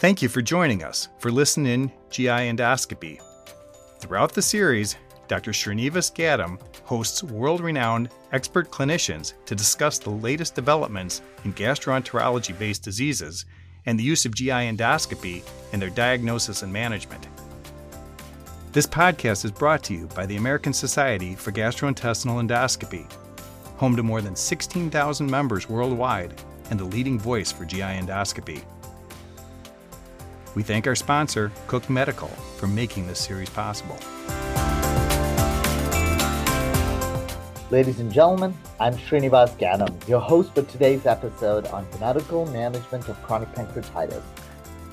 Thank you for joining us for Listen In GI Endoscopy. Throughout the series, Dr. Srinivas Gaddam hosts world-renowned expert clinicians to discuss the latest developments in gastroenterology-based diseases and the use of GI endoscopy in their diagnosis and management. This podcast is brought to you by the American Society for Gastrointestinal Endoscopy, home to more than 16,000 members worldwide and the leading voice for GI endoscopy. We thank our sponsor, Cook Medical, for making this series possible. Ladies and gentlemen, I'm Srinivas Gaddam, your host for today's episode on medical management of chronic pancreatitis.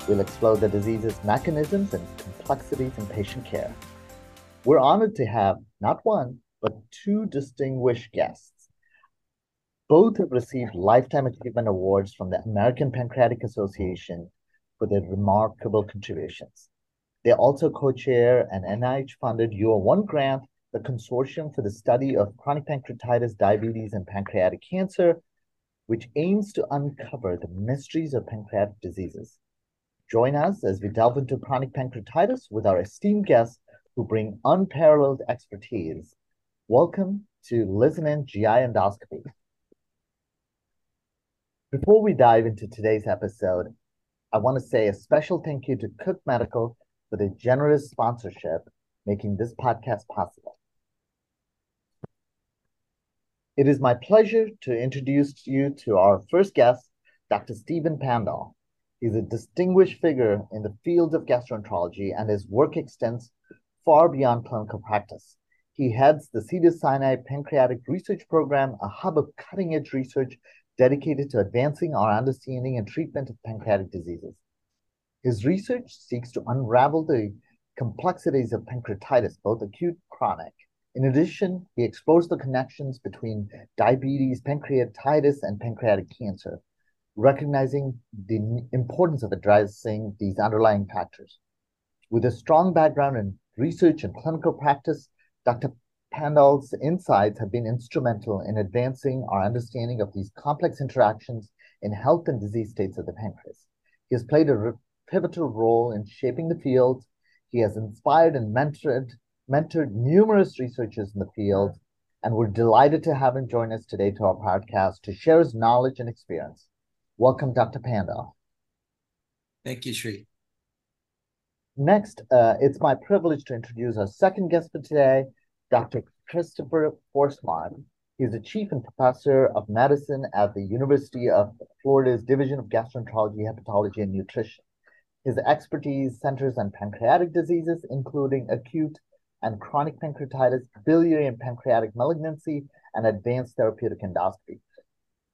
We'll explore the disease's mechanisms and complexities in patient care. We're honored to have not one, but two distinguished guests. Both have received lifetime achievement awards from the American Pancreatic Association for their remarkable contributions. They also co-chair an NIH-funded UR1 grant, the Consortium for the Study of Chronic Pancreatitis, Diabetes, and Pancreatic Cancer, which aims to uncover the mysteries of pancreatic diseases. Join us as we delve into chronic pancreatitis with our esteemed guests who bring unparalleled expertise. Welcome to Listen In GI Endoscopy. Before we dive into today's episode, I want to say a special thank you to Cook Medical for their generous sponsorship, making this podcast possible. It is my pleasure to introduce you to our first guest, Dr. Stephen Pandol. He's a distinguished figure in the field of gastroenterology, and his work extends far beyond clinical practice. He heads the Cedars-Sinai Pancreatic Research Program, a hub of cutting-edge research dedicated to advancing our understanding and treatment of pancreatic diseases. His research seeks to unravel the complexities of pancreatitis, both acute and chronic. In addition, he explores the connections between diabetes, pancreatitis, and pancreatic cancer, recognizing the importance of addressing these underlying factors. With a strong background in research and clinical practice, Dr. Pandol's insights have been instrumental in advancing our understanding of these complex interactions in health and disease states of the pancreas. He has played a pivotal role in shaping the field. He has inspired and mentored numerous researchers in the field, and we're delighted to have him join us today to our podcast to share his knowledge and experience. Welcome, Dr. Pandol. Thank you, Sri. Next, it's my privilege to introduce our second guest for today, Dr. Christopher Forsmark. He's a chief and professor of medicine at the University of Florida's Division of Gastroenterology, Hepatology, and Nutrition. His expertise centers on pancreatic diseases, including acute and chronic pancreatitis, biliary and pancreatic malignancy, and advanced therapeutic endoscopy.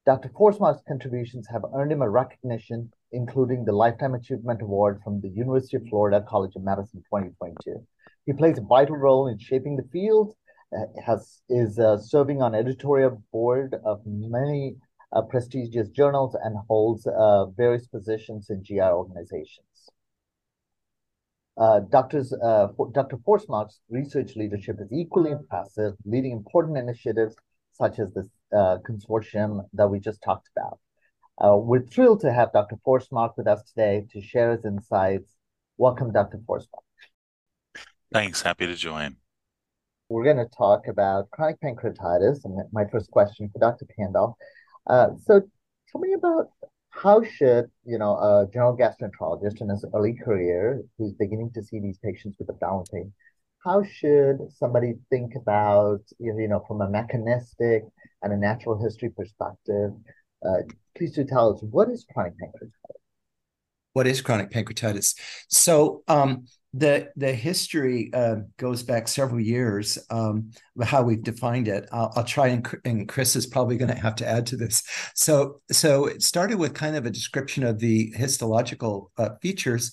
Dr. Forsmark's contributions have earned him a recognition, including the Lifetime Achievement Award from the University of Florida College of Medicine 2022. He plays a vital role in shaping the field, is serving on editorial board of many prestigious journals, and holds various positions in GI organizations. Dr. Forsmark's research leadership is equally impressive, leading important initiatives such as this consortium that we just talked about. We're thrilled to have Dr. Forsmark with us today to share his insights. Welcome, Dr. Forsmark. Thanks. Happy to join. We're going to talk about chronic pancreatitis, and my first question for Dr. Pandol. So tell me about how should a general gastroenterologist in his early career who's beginning to see these patients with abdominal pain, how should somebody think about, from a mechanistic and a natural history perspective? Please do tell us, what is chronic pancreatitis? What is chronic pancreatitis? So the history goes back several years, how we've defined it. I'll try, and Chris is probably going to have to add to this. So it started with kind of a description of the histological features,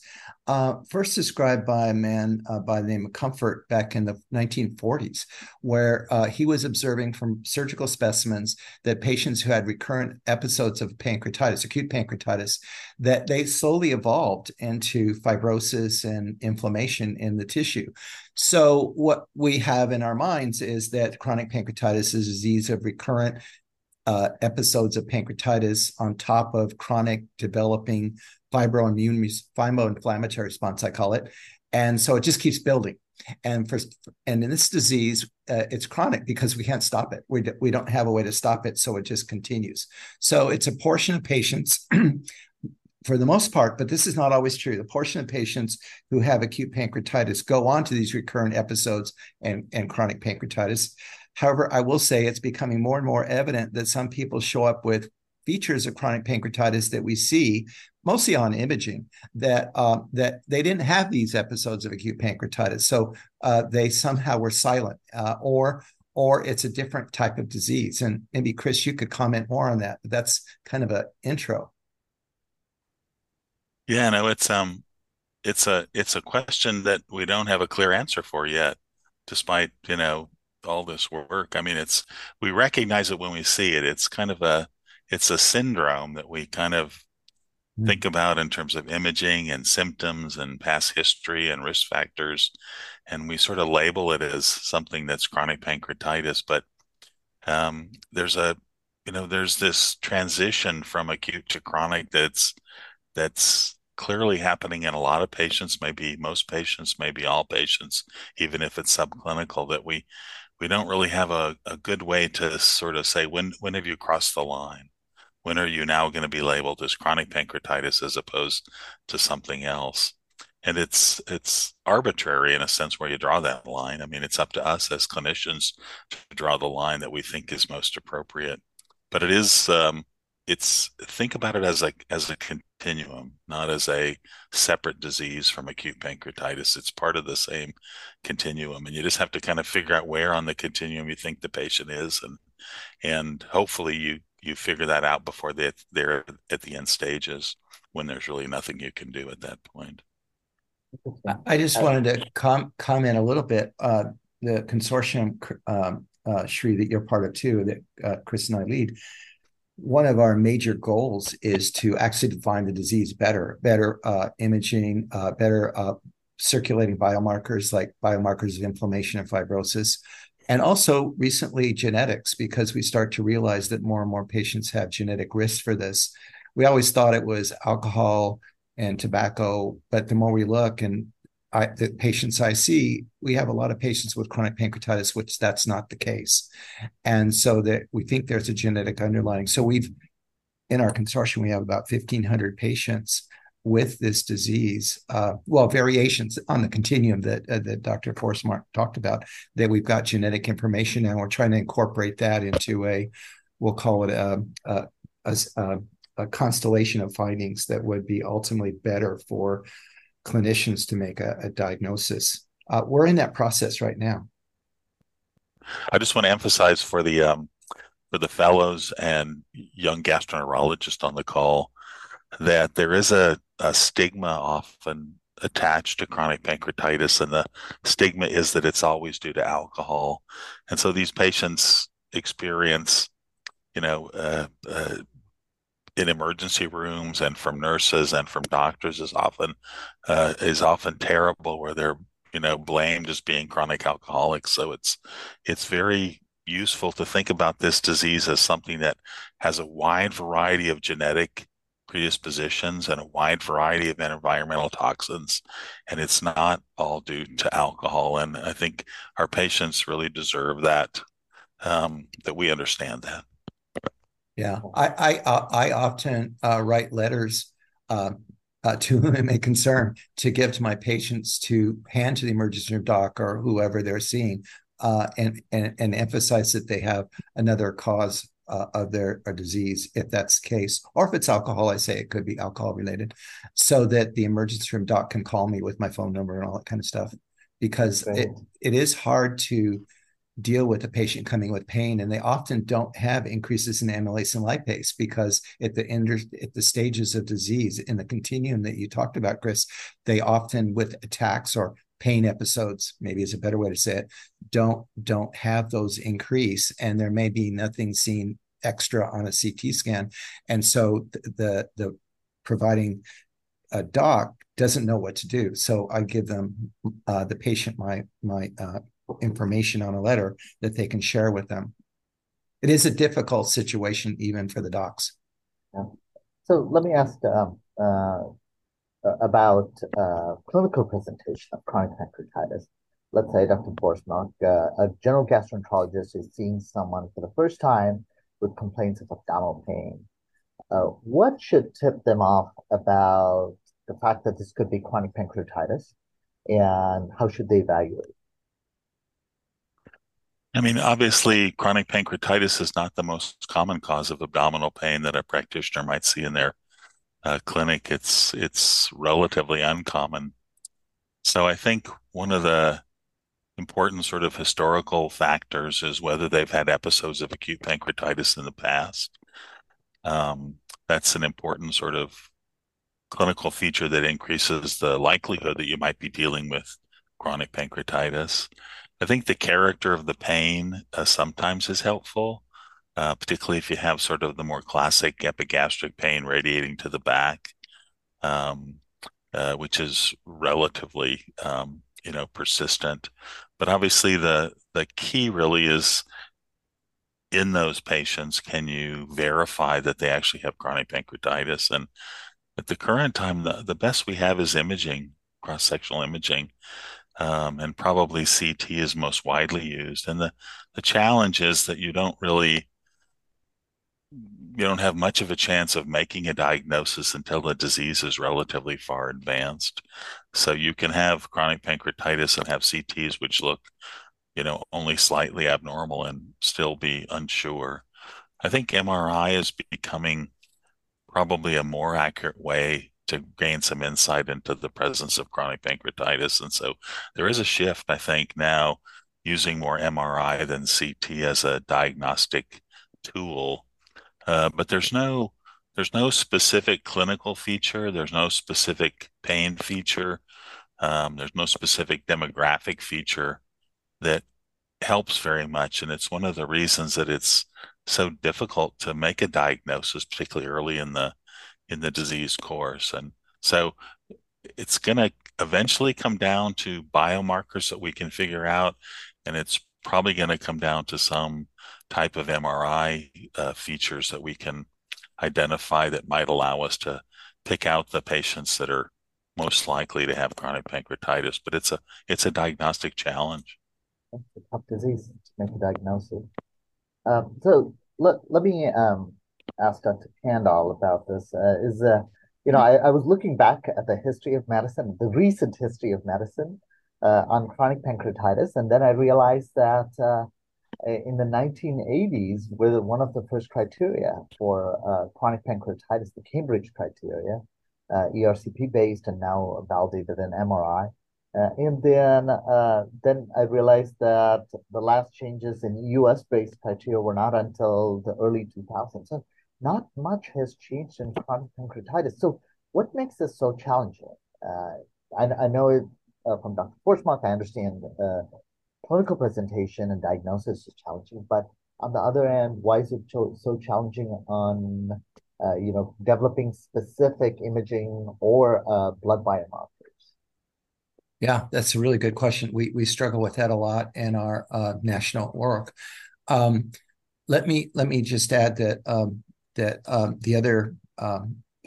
first described by a man by the name of Comfort back in the 1940s, where he was observing from surgical specimens that patients who had recurrent episodes of pancreatitis, acute pancreatitis, that they slowly evolved into fibrosis and inflammation in the tissue. So what we have in our minds is that chronic pancreatitis is a disease of recurrent episodes of pancreatitis on top of chronic developing fibroinflammatory response, I call it. And so it just keeps building. And in this disease, it's chronic because we can't stop it. We don't have a way to stop it, so it just continues. So it's a portion of patients for the most part, but this is not always true. The portion of patients who have acute pancreatitis go on to these recurrent episodes and chronic pancreatitis. However, I will say it's becoming more and more evident that some people show up with features of chronic pancreatitis that we see mostly on imaging that they didn't have these episodes of acute pancreatitis. So they somehow were silent or it's a different type of disease. And maybe, Chris, you could comment more on that. But that's kind of an intro. Yeah, no, it's a question that we don't have a clear answer for yet, despite, all this work. I mean, we recognize it when we see it. It's kind of a syndrome that we kind of think about in terms of imaging and symptoms and past history and risk factors. And we sort of label it as something that's chronic pancreatitis. But there's this transition from acute to chronic that's clearly happening in a lot of patients, maybe most patients, maybe all patients, even if it's subclinical, that we don't really have a good way to sort of say, when have you crossed the line? When are you now going to be labeled as chronic pancreatitis as opposed to something else? And it's arbitrary in a sense where you draw that line. I mean, it's up to us as clinicians to draw the line that we think is most appropriate. But it is, think about it as a continuum, not as a separate disease from acute pancreatitis. It's part of the same continuum. And you just have to kind of figure out where on the continuum you think the patient is. And hopefully you figure that out before they're at the end stages, when there's really nothing you can do at that point. I just wanted to comment a little bit. The consortium, Sri, that you're part of too, that Chris and I lead, one of our major goals is to actually define the disease better imaging, better circulating biomarkers, like biomarkers of inflammation and fibrosis, and also recently genetics, because we start to realize that more and more patients have genetic risk for this. We always thought it was alcohol and tobacco, but the more we look, and the patients I see, we have a lot of patients with chronic pancreatitis, which that's not the case. And so that we think there's a genetic underlying. So in our consortium, we have about 1,500 patients with this disease, variations on the continuum that Dr. Forsmark talked about, that we've got genetic information, and we're trying to incorporate that into we'll call it a constellation of findings that would be ultimately better for clinicians to make a diagnosis. We're in that process right now. I just want to emphasize for the fellows and young gastroenterologists on the call that there is a stigma often attached to chronic pancreatitis, and the stigma is that it's always due to alcohol. And so these patients experience, in emergency rooms and from nurses and from doctors is often terrible, where they're, blamed as being chronic alcoholics. So it's very useful to think about this disease as something that has a wide variety of genetic predispositions and a wide variety of environmental toxins, and it's not all due to alcohol. And I think our patients really deserve that, that we understand that. Yeah, I often write letters to whom it may concern to give to my patients to hand to the emergency room doc or whoever they're seeing, and emphasize that they have another cause of their disease, if that's the case, or if it's alcohol, I say it could be alcohol related, so that the emergency room doc can call me with my phone number and all that kind of stuff, because it is hard to deal with a patient coming with pain, and they often don't have increases in amylase and lipase, because at the stages of disease in the continuum that you talked about, Chris, they often, with attacks or pain episodes, maybe is a better way to say it, don't have those increase, and there may be nothing seen extra on a CT scan. And so the providing a doc doesn't know what to do. So I give them, the patient, my information on a letter that they can share with them. it is a difficult situation even for the docs. Yeah. So let me ask about clinical presentation of chronic pancreatitis. Let's say Dr. Forsmark, a general gastroenterologist, is seeing someone for the first time with complaints of abdominal pain. What should tip them off about the fact that this could be chronic pancreatitis, and how should they evaluate? I mean, obviously, chronic pancreatitis is not the most common cause of abdominal pain that a practitioner might see in their clinic. It's relatively uncommon. So I think one of the important sort of historical factors is whether they've had episodes of acute pancreatitis in the past. That's an important sort of clinical feature that increases the likelihood that you might be dealing with chronic pancreatitis. I think the character of the pain sometimes is helpful, particularly if you have sort of the more classic epigastric pain radiating to the back, which is relatively, persistent. But obviously the key really is, in those patients, can you verify that they actually have chronic pancreatitis? And at the current time, the best we have is imaging, cross-sectional imaging. And probably CT is most widely used. And the challenge is that you don't have much of a chance of making a diagnosis until the disease is relatively far advanced. So you can have chronic pancreatitis and have CTs which look, only slightly abnormal and still be unsure. I think MRI is becoming probably a more accurate way to gain some insight into the presence of chronic pancreatitis. And so there is a shift, I think, now using more MRI than CT as a diagnostic tool. But there's no specific clinical feature. There's no specific pain feature. There's no specific demographic feature that helps very much. And it's one of the reasons that it's so difficult to make a diagnosis, particularly early in the disease course. And so it's going to eventually come down to biomarkers that we can figure out, and it's probably going to come down to some type of MRI features that we can identify that might allow us to pick out the patients that are most likely to have chronic pancreatitis. But it's a diagnostic challenge. That's a tough disease to make a diagnosis. So let me asked Dr. Pandol about this. I was looking back at the history of medicine, the recent history of medicine on chronic pancreatitis, and then I realized that in the 1980s, with one of the first criteria for chronic pancreatitis, the Cambridge criteria, ERCP based and now validated in MRI. And then I realized that the last changes in U.S.-based criteria were not until the early 2000s. So not much has changed in chronic pancreatitis. So what makes this so challenging? I know it, from Dr. Forsmark, I understand clinical presentation and diagnosis is challenging, but on the other end, why is it so challenging on developing specific imaging or blood biomarkers? Yeah, that's a really good question. We struggle with that a lot in our national work. Let me just add that the other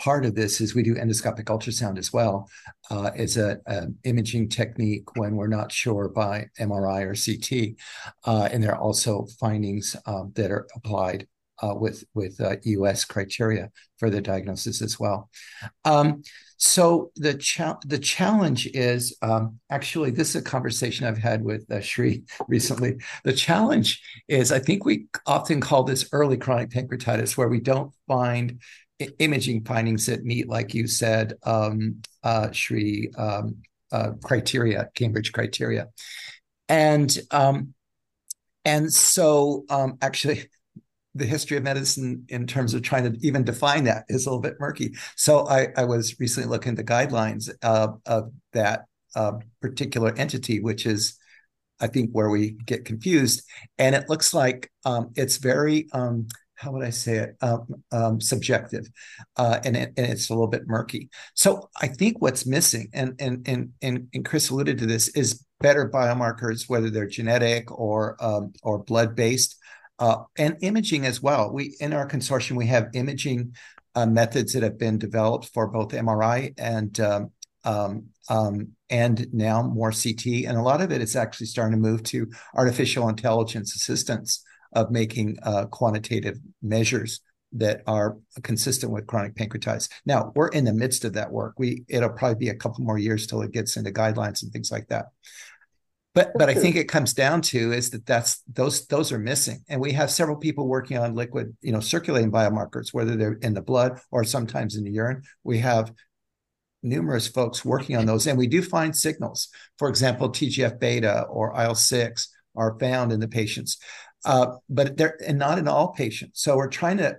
part of this is we do endoscopic ultrasound as well. It's an imaging technique when we're not sure by MRI or CT, and there are also findings that are applied with US criteria for the diagnosis as well. So the challenge is, actually, this is a conversation I've had with Sri recently. The challenge is, I think we often call this early chronic pancreatitis, where we don't find imaging findings that meet, like you said, Sri, criteria, Cambridge criteria. And so actually, the history of medicine in terms of trying to even define that is a little bit murky. So I was recently looking at the guidelines of that particular entity, which is, I think, where we get confused. And it looks like it's very, how would I say it, subjective, and it's a little bit murky. So I think what's missing, and Chris alluded to this, is better biomarkers, whether they're genetic or blood-based, and imaging as well. We, in our consortium, we have imaging methods that have been developed for both MRI and now more CT. And a lot of it is actually starting to move to artificial intelligence assistance of making quantitative measures that are consistent with chronic pancreatitis. Now, we're in the midst of that work. It'll probably be a couple more years till it gets into guidelines and things like that. But I think it comes down to is that those are missing. And we have several people working on liquid, circulating biomarkers, whether they're in the blood or sometimes in the urine. We have numerous folks working on those, and we do find signals. For example, TGF-beta or IL-6 are found in the patients, but they're and not in all patients. So we're trying to,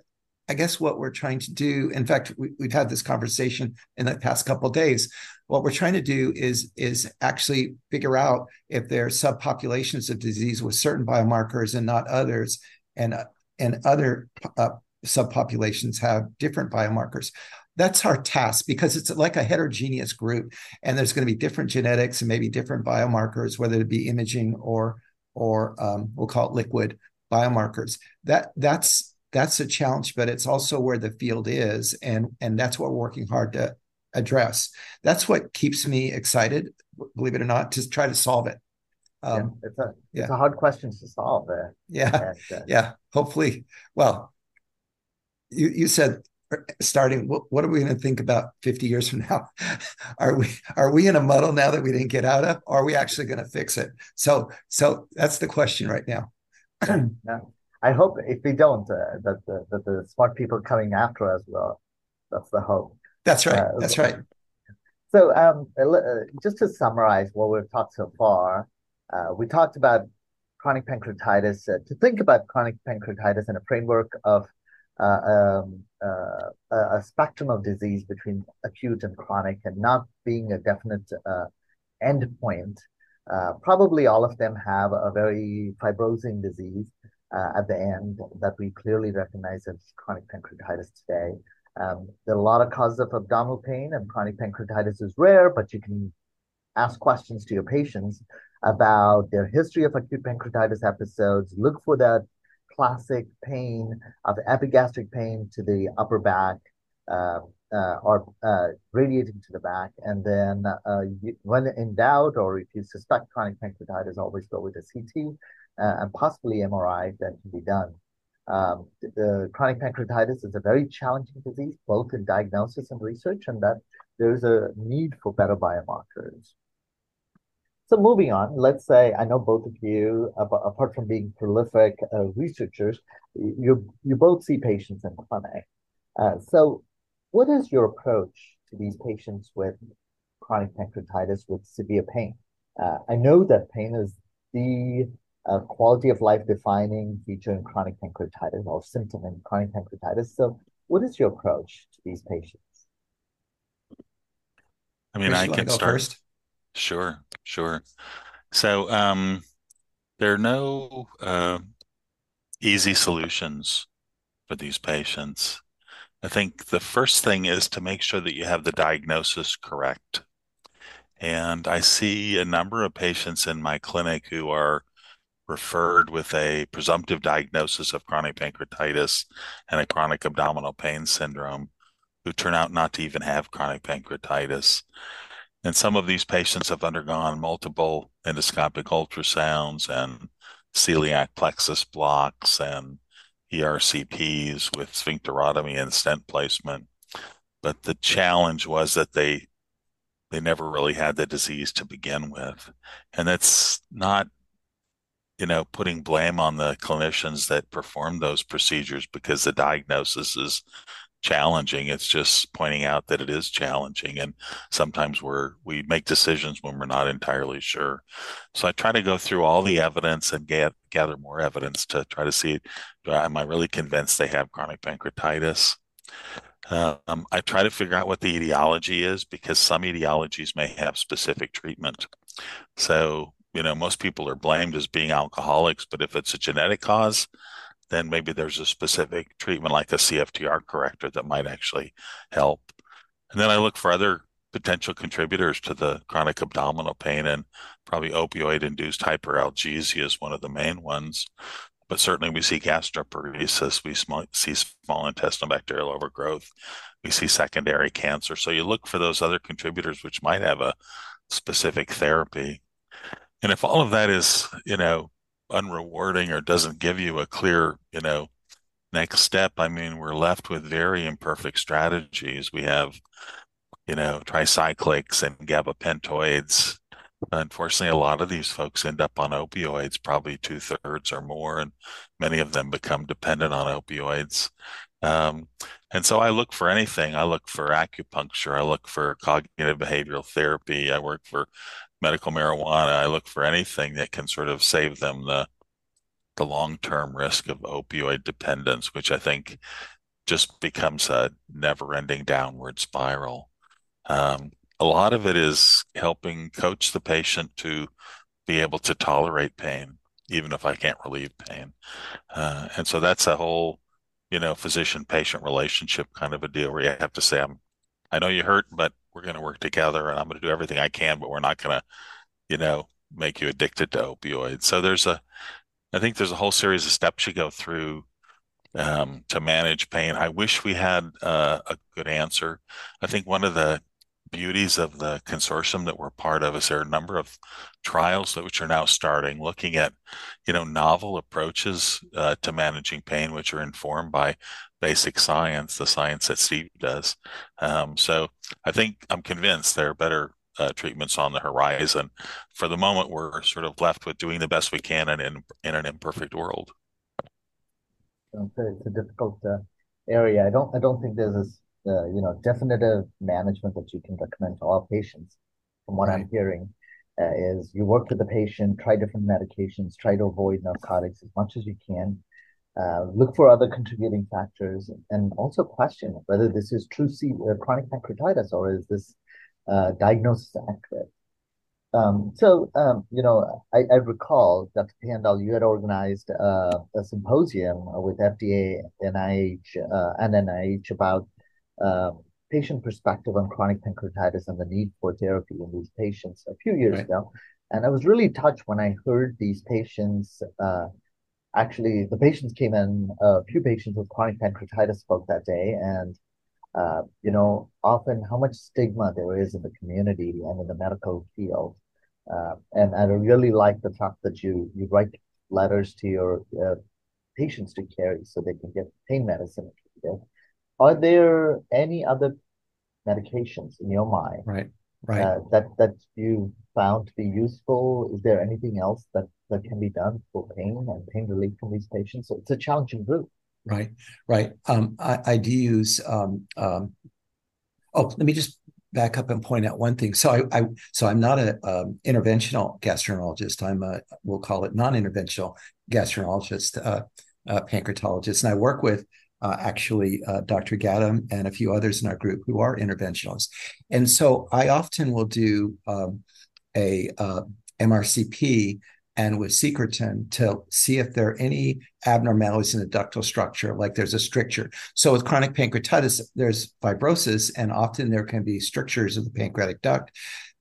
I guess what we're trying to do, in fact, we've had this conversation in the past couple of days. What we're trying to do is actually figure out if there are subpopulations of disease with certain biomarkers and not others, and other subpopulations have different biomarkers. That's our task, because it's like a heterogeneous group, and there's going to be different genetics and maybe different biomarkers, whether it be imaging or we'll call it liquid biomarkers. That's a challenge, but it's also where the field is, and that's what we're working hard to address. That's what keeps me excited, believe it or not, to try to solve it. It's a hard question to solve. Hopefully. Well, you said starting, what are we going to think about 50 years from now? Are we in a muddle now that we didn't get out of? Or are we actually going to fix it? So that's the question right now. Yeah. I hope if we don't, that the smart people coming after us will. That's the hope. That's right. That's right. So just to summarize what we've talked so far, we talked about chronic pancreatitis, to think about chronic pancreatitis in a framework of a spectrum of disease between acute and chronic, and not being a definite endpoint. Probably all of them have a very fibrosing disease at the end that we clearly recognize as chronic pancreatitis today. There are a lot of causes of abdominal pain, and chronic pancreatitis is rare, but you can ask questions to your patients about their history of acute pancreatitis episodes. Look for that classic pain of epigastric pain to the upper back or radiating to the back. And then when in doubt, or if you suspect chronic pancreatitis, always go with a CT. And possibly MRI that can be done. The chronic pancreatitis is a very challenging disease, both in diagnosis and research, and that there's a need for better biomarkers. So moving on, let's say, I know both of you, apart from being prolific researchers, you both see patients in clinic. So what is your approach to these patients with chronic pancreatitis with severe pain? I know that pain is the quality of life defining feature in chronic pancreatitis, or symptom in chronic pancreatitis. So what is your approach to these patients? I mean, I can start. First? Sure. So there are no easy solutions for these patients. I think the first thing is to make sure that you have the diagnosis correct. And I see a number of patients in my clinic who are referred with a presumptive diagnosis of chronic pancreatitis and a chronic abdominal pain syndrome, who turn out not to even have chronic pancreatitis. And some of these patients have undergone multiple endoscopic ultrasounds and celiac plexus blocks and ERCPs with sphincterotomy and stent placement. But the challenge was that they never really had the disease to begin with. And that's not putting blame on the clinicians that perform those procedures because the diagnosis is challenging. It's just pointing out that it is challenging. And sometimes we make decisions when we're not entirely sure. So I try to go through all the evidence and gather more evidence to try to see, am I really convinced they have chronic pancreatitis? I try to figure out what the etiology is, because some etiologies may have specific treatment. So most people are blamed as being alcoholics, but if it's a genetic cause, then maybe there's a specific treatment like a CFTR corrector that might actually help. And then I look for other potential contributors to the chronic abdominal pain, and probably opioid-induced hyperalgesia is one of the main ones. But certainly we see gastroparesis, we see small intestinal bacterial overgrowth, we see secondary cancer. So you look for those other contributors which might have a specific therapy. And if all of that is, unrewarding or doesn't give you a clear, next step, we're left with very imperfect strategies. We have, tricyclics and gabapentoids. Unfortunately, a lot of these folks end up on opioids, probably 2/3 or more, and many of them become dependent on opioids. And so I look for anything. I look for acupuncture. I look for cognitive behavioral therapy. I work for medical marijuana. I look for anything that can sort of save them the long-term risk of opioid dependence, which I think just becomes a never-ending downward spiral. A lot of it is helping coach the patient to be able to tolerate pain, even if I can't relieve pain. And so that's a whole, physician-patient relationship kind of a deal where you have to say, I know you hurt, but we're going to work together and I'm going to do everything I can, but we're not going to, make you addicted to opioids. So I think there's a whole series of steps you go through to manage pain. I wish we had a good answer. I think one of the beauties of the consortium that we're part of is there are a number of trials which are now starting, looking at novel approaches to managing pain, which are informed by basic science, the science that Steve does. So I think I'm convinced there are better treatments on the horizon. For the moment, we're sort of left with doing the best we can in an imperfect world. It's a difficult area. I don't think there's this definitive management that you can recommend to all patients. From what I'm hearing is you work with the patient, try different medications, try to avoid narcotics as much as you can, look for other contributing factors, and also question whether this is true chronic pancreatitis or is this diagnosis accurate. I recall, Dr. Pandol, you had organized a symposium with FDA, NIH about patient perspective on chronic pancreatitis and the need for therapy in these patients a few years ago. And I was really touched when I heard these patients, the patients came in, a few patients with chronic pancreatitis spoke that day, and often how much stigma there is in the community and in the medical field. And I really like the fact that you write letters to your patients to carry so they can get pain medicine treated. Are there any other medications in your mind that you found to be useful? Is there anything else that can be done for pain and pain relief from these patients? So it's a challenging group. Right. I do use. Let me just back up and point out one thing. So I'm not an interventional gastroenterologist. I'm a, we'll call it non-interventional gastroenterologist, pancreatologist, and I work with. Dr. Gaddam and a few others in our group who are interventionalists. And so I often will do a MRCP and with Secretin to see if there are any abnormalities in the ductal structure, like there's a stricture. So with chronic pancreatitis, there's fibrosis, and often there can be strictures of the pancreatic duct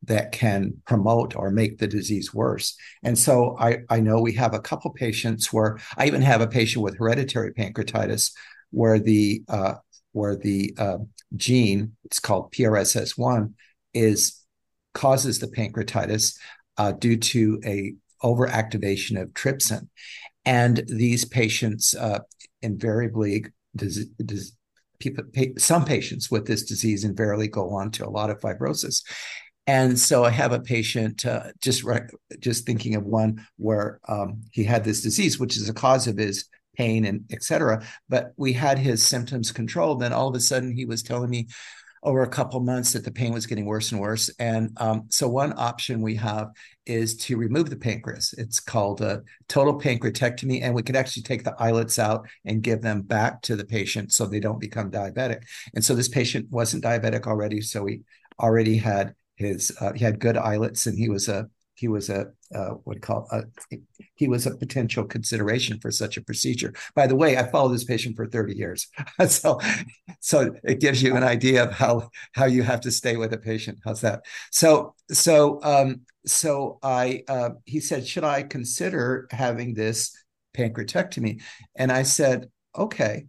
that can promote or make the disease worse. And so I know we have a couple patients where I even have a patient with hereditary pancreatitis where the gene, it's called PRSS1, causes the pancreatitis due to a overactivation of trypsin, and these patients invariably, some patients with this disease invariably go on to a lot of fibrosis. And so I have a patient, just thinking of one where he had this disease, which is a cause of his pain and et cetera. But we had his symptoms controlled. Then all of a sudden he was telling me over a couple months that the pain was getting worse and worse. And so one option we have is to remove the pancreas. It's called a total pancreatectomy. And we can actually take the islets out and give them back to the patient so they don't become diabetic. And so this patient wasn't diabetic already. So he already had he had good islets, and he was a potential consideration for such a procedure. By the way, I followed this patient for 30 years. So it gives you an idea of how you have to stay with a patient. How's that? So he said, should I consider having this pancreatectomy. And I said, okay.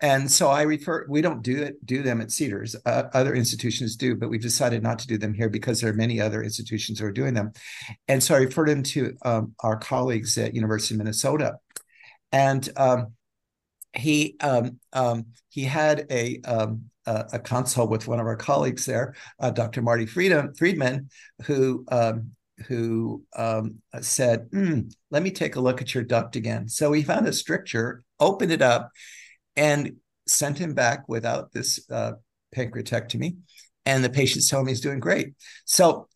And so I refer, we don't do them at Cedars. Other institutions do, but we've decided not to do them here because there are many other institutions that are doing them. And so I referred him to our colleagues at University of Minnesota. And he had a consult with one of our colleagues there, Dr. Marty Friedman, who said, let me take a look at your duct again. So he found a stricture, opened it up, and sent him back without this pancreatectomy. And the patient's telling me he's doing great. So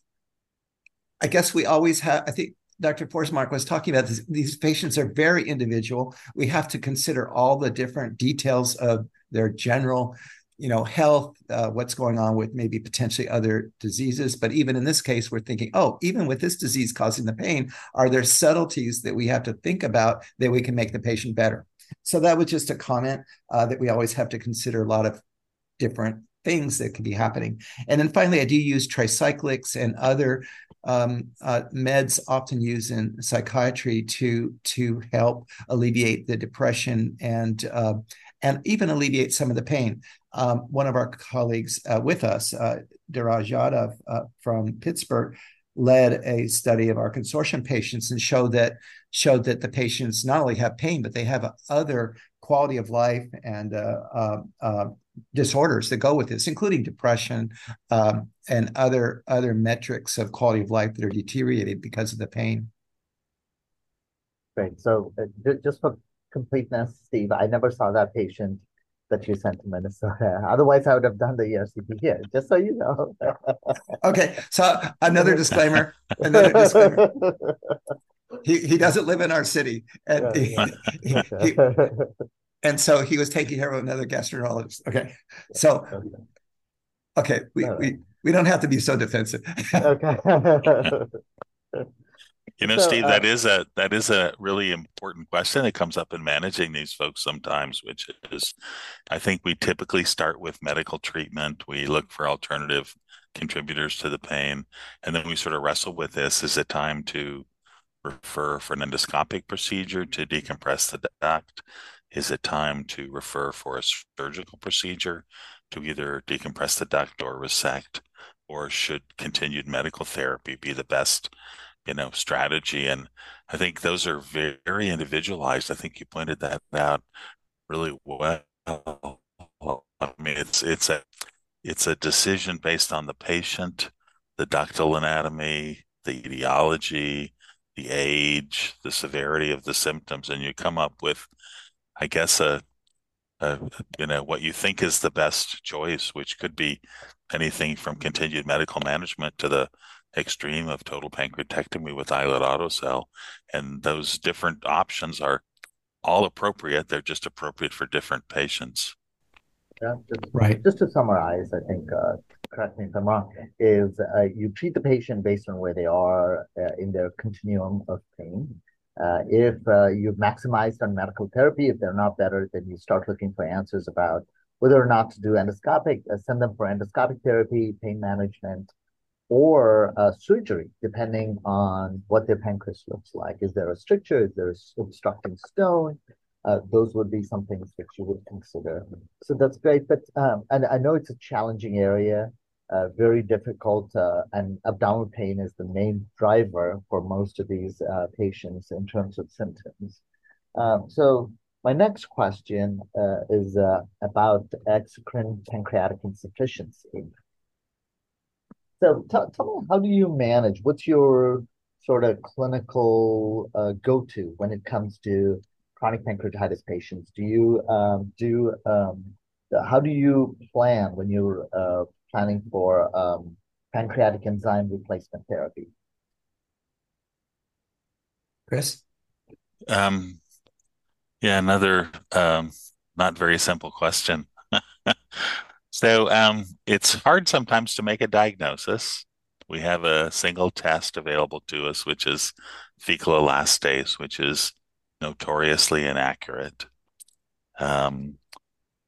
I guess we always have, I think Dr. Forsmark was talking about this, these patients are very individual. We have to consider all the different details of their general, you know, health, what's going on with maybe potentially other diseases. But even in this case, we're thinking, oh, even with this disease causing the pain, are there subtleties that we have to think about that we can make the patient better? So that was just a comment that we always have to consider a lot of different things that could be happening. And then finally, I do use tricyclics and other meds often used in psychiatry to help alleviate the depression and even alleviate some of the pain. One of our colleagues with us, Duraj Yadav from Pittsburgh, led a study of our consortium patients and showed that the patients not only have pain, but they have other quality of life and disorders that go with this, including depression and other metrics of quality of life that are deteriorated because of the pain. Great. So just for completeness, Steve, I never saw that patient that you sent to Minnesota. Otherwise, I would have done the ERCP here, just so you know. Okay, so another disclaimer. He doesn't live in our city. And, and so he was taking care of another gastroenterologist. Okay, so, okay, we don't have to be so defensive. Okay. You know, so, Steve, that is a really important question that comes up in managing these folks sometimes, which is, I think we typically start with medical treatment. We look for alternative contributors to the pain, and then we sort of wrestle with this. Is it time to refer for an endoscopic procedure to decompress the duct? Is it time to refer for a surgical procedure to either decompress the duct or resect? Or should continued medical therapy be the best strategy? And I think those are very individualized. I think you pointed that out really well. I mean, it's a decision based on the patient, the ductal anatomy, the etiology, the age, the severity of the symptoms, and you come up with, I guess, what you think is the best choice, which could be anything from continued medical management to the extreme of total pancreatectomy with islet autocell. And those different options are all appropriate. They're just appropriate for different patients. Yeah, right. Just to summarize, I think, correct me if I'm wrong, is you treat the patient based on where they are in their continuum of pain. If you've maximized on medical therapy, if they're not better, then you start looking for answers about whether or not to do endoscopic, send them for endoscopic therapy, pain management, or surgery, depending on what their pancreas looks like. Is there a stricture? Is there an obstructing stone? Those would be some things that you would consider. So that's great. But and I know it's a challenging area, very difficult, and abdominal pain is the main driver for most of these patients in terms of symptoms. So my next question is about exocrine pancreatic insufficiency. So tell me, how do you manage? What's your sort of clinical go-to when it comes to chronic pancreatitis patients? Do you how do you plan when you're planning for pancreatic enzyme replacement therapy? Chris? Yeah, another not very simple question. So it's hard sometimes to make a diagnosis. We have a single test available to us, which is fecal elastase, which is notoriously inaccurate.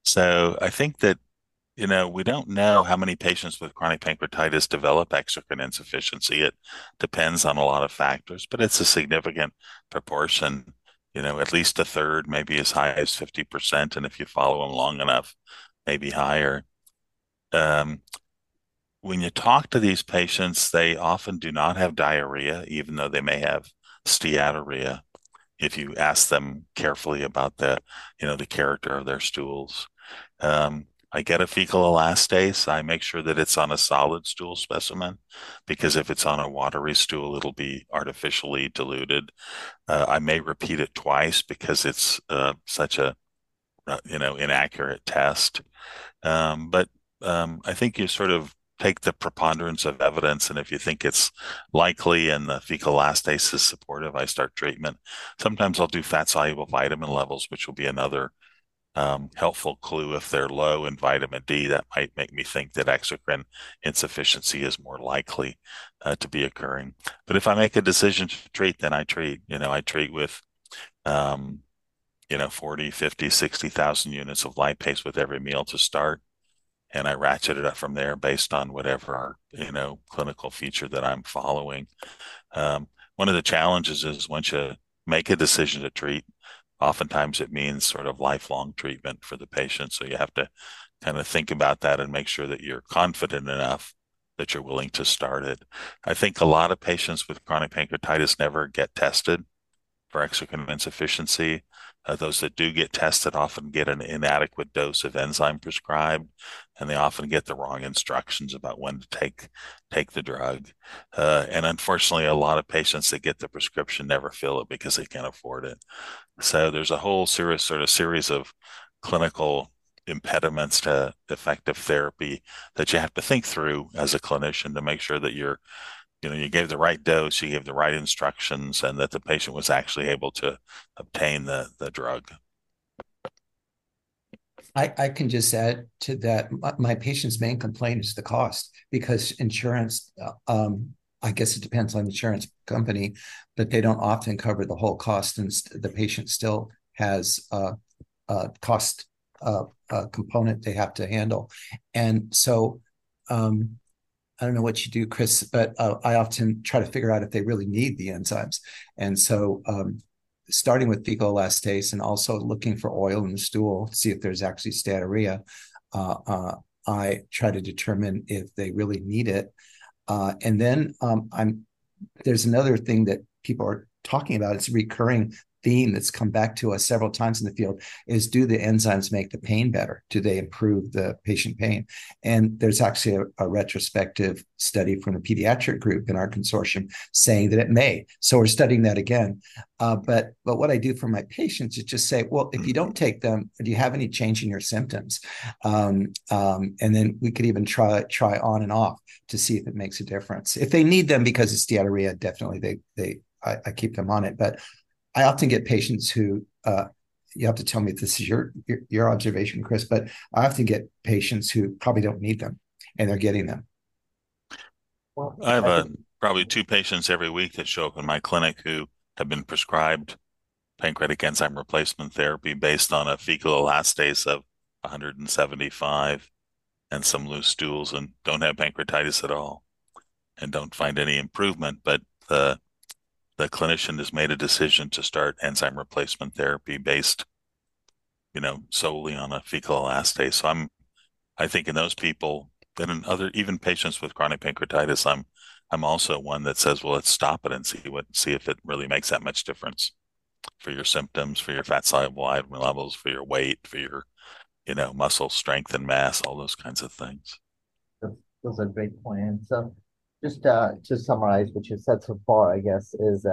So I think that, we don't know how many patients with chronic pancreatitis develop exocrine insufficiency. It depends on a lot of factors, but it's a significant proportion you know, at least a third, maybe as high as 50%. And if you follow them long enough, maybe higher. When you talk to these patients, they often do not have diarrhea, even though they may have steatorrhea. If you ask them carefully about the, you know, the character of their stools. I get a fecal elastase. I make sure that it's on a solid stool specimen, because if it's on a watery stool, it'll be artificially diluted. I may repeat it twice because it's such a, you know, inaccurate test. But I think you sort of take the preponderance of evidence, and if you think it's likely and the fecal elastase is supportive, I start treatment. Sometimes I'll do fat-soluble vitamin levels, which will be another helpful clue. If they're low in vitamin D, that might make me think that exocrine insufficiency is more likely to be occurring. But if I make a decision to treat, then I treat. You know, I treat with 40, 50, 60,000 units of lipase with every meal to start, and I ratchet it up from there based on whatever, you know, clinical feature that I'm following. One of the challenges is once you make a decision to treat, oftentimes it means sort of lifelong treatment for the patient. So you have to kind of think about that and make sure that you're confident enough that you're willing to start it. I think a lot of patients with chronic pancreatitis never get tested for exocrine insufficiency. Those that do get tested often get an inadequate dose of enzyme prescribed, and they often get the wrong instructions about when to take the drug. And unfortunately, a lot of patients that get the prescription never fill it because they can't afford it. So there's a whole series of clinical impediments to effective therapy that you have to think through as a clinician to make sure that you're, you know, you gave the right dose, you gave the right instructions, and that the patient was actually able to obtain the drug. I can just add to that. My patient's main complaint is the cost, because insurance, I guess it depends on the insurance company, but they don't often cover the whole cost, and the patient still has a cost component they have to handle. And so, I don't know what you do, Chris, but I often try to figure out if they really need the enzymes. And so starting with fecal elastase and also looking for oil in the stool, see if there's actually steatorrhea, I try to determine if they really need it. And then there's another thing that people are talking about. It's a recurring theme that's come back to us several times in the field is, do the enzymes make the pain better? Do they improve the patient pain? And there's actually a retrospective study from the pediatric group in our consortium saying that it may. So we're studying that again. But what I do for my patients is just say, well, if you don't take them, do you have any change in your symptoms? And then we could even try on and off to see if it makes a difference. If they need them because it's diarrhea, definitely I keep them on it. But I often get patients who, you have to tell me if this is your observation, Chris, but I often get patients who probably don't need them and they're getting them. Well, I have probably two patients every week that show up in my clinic who have been prescribed pancreatic enzyme replacement therapy based on a fecal elastase of 175 and some loose stools, and don't have pancreatitis at all and don't find any improvement. But the clinician has made a decision to start enzyme replacement therapy based, you know, solely on a fecal elastase. So I think in those people, and in other, even patients with chronic pancreatitis, I'm also one that says, well, let's stop it and see if it really makes that much difference for your symptoms, for your fat-soluble vitamin levels, for your weight, for your, you know, muscle strength and mass, all those kinds of things. Those are great points. So just to summarize what you said so far, I guess, is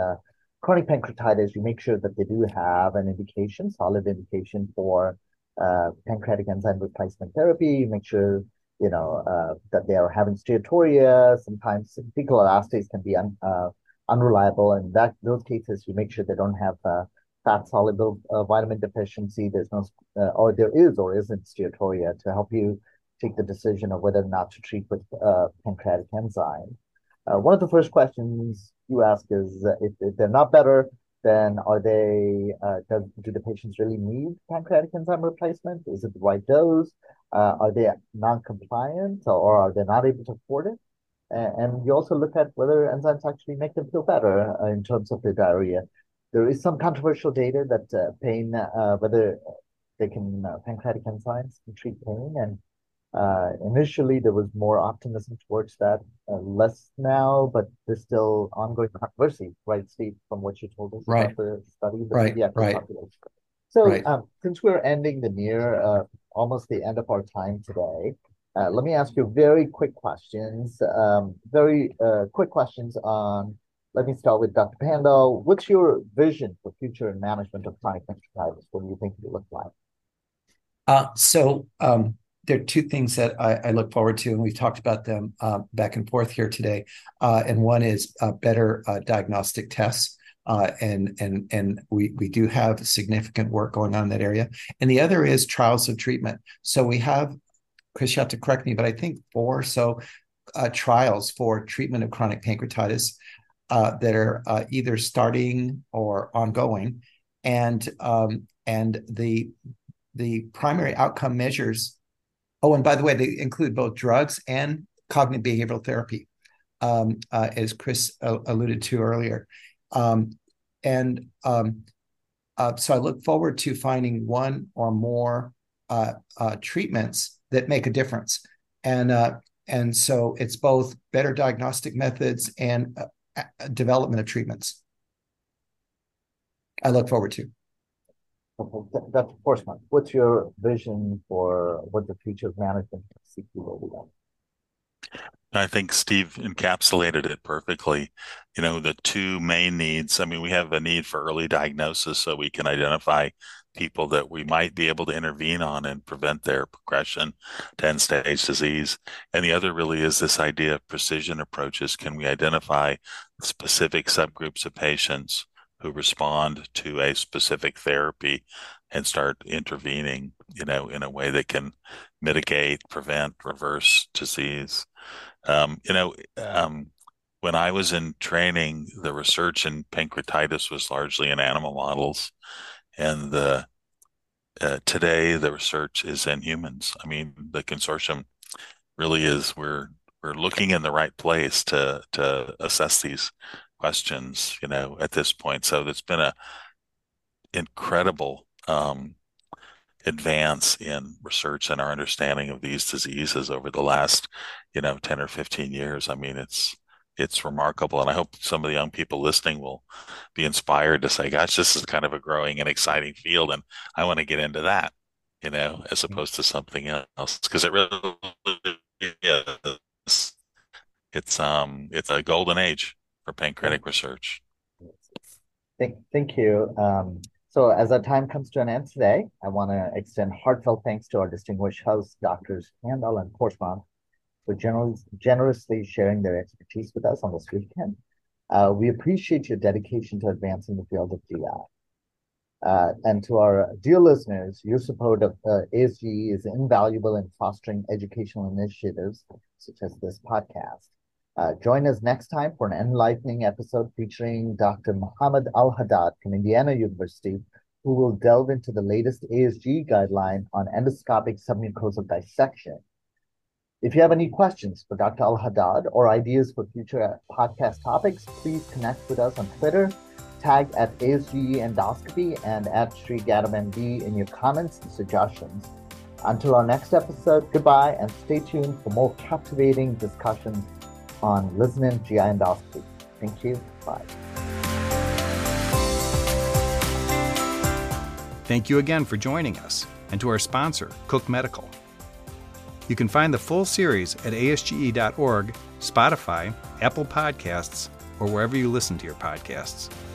chronic pancreatitis, we make sure that they do have an indication, solid indication for pancreatic enzyme replacement therapy, make sure, you know, that they are having steatorrhea. Sometimes fecal elastase can be unreliable. In that, those cases, we make sure they don't have fat-soluble vitamin deficiency. There's no, or there is or isn't steatorrhea, to help you take the decision of whether or not to treat with pancreatic enzyme. One of the first questions you ask is, if they're not better, then are they, do the patients really need pancreatic enzyme replacement? Is it the right dose? Are they non-compliant, or are they not able to afford it? And you also look at whether enzymes actually make them feel better in terms of their diarrhea. There is some controversial data that pain, whether they can pancreatic enzymes can treat pain, and initially there was more optimism towards that, less now, but there's still ongoing controversy, right, Steve? From what you told us about the study, the pediatric population. So since we're ending the near, almost the end of our time today, let me ask you very quick questions. On. Let me start with Dr. Pandol. What's your vision for future management of chronic pancreatitis? What do you think it will look like? There are two things that I look forward to, and we've talked about them back and forth here today. And one is better diagnostic tests. And we do have significant work going on in that area. And the other is trials of treatment. So we have, Chris, you have to correct me, but I think four or so trials for treatment of chronic pancreatitis that are either starting or ongoing. And the primary outcome measures, oh, and by the way, they include both drugs and cognitive behavioral therapy, as Chris alluded to earlier. So I look forward to finding one or more treatments that make a difference. And so it's both better diagnostic methods and development of treatments. I look forward to. Dr. Forsmark, what's your vision for what the future of management will be like? I think Steve encapsulated it perfectly. You know, the two main needs. I mean, we have a need for early diagnosis so we can identify people that we might be able to intervene on and prevent their progression to end-stage disease. And the other really is this idea of precision approaches. Can we identify specific subgroups of patients who respond to a specific therapy and start intervening, you know, in a way that can mitigate, prevent, reverse disease. When I was in training, the research in pancreatitis was largely in animal models, and today the research is in humans. I mean, the consortium really is, we're looking in the right place to assess these questions, you know, at this point. So it's been a incredible advance in research and our understanding of these diseases over the last, 10 or 15 years. I mean, it's remarkable. And I hope some of the young people listening will be inspired to say, gosh, this is kind of a growing and exciting field, and I want to get into that, as opposed to something else, because it really is. It's a golden age for pancreatic research. Thank you. So as our time comes to an end today, I want to extend heartfelt thanks to our distinguished hosts, Doctors Pandol and Forsmark, for generously sharing their expertise with us on this weekend. We appreciate your dedication to advancing the field of GI. And to our dear listeners, your support of ASGE is invaluable in fostering educational initiatives such as this podcast. Join us next time for an enlightening episode featuring Dr. Muhammad Al-Haddad from Indiana University, who will delve into the latest ASGE guideline on endoscopic submucosal dissection. If you have any questions for Dr. Al-Haddad or ideas for future podcast topics, please connect with us on Twitter, tag at ASGE Endoscopy and at Sri Gaddam MD in your comments and suggestions. Until our next episode, goodbye, and stay tuned for more captivating discussions on listening GI endoscopy. Thank you. Bye. Thank you again for joining us, and to our sponsor, Cook Medical. You can find the full series at asge.org, Spotify, Apple Podcasts, or wherever you listen to your podcasts.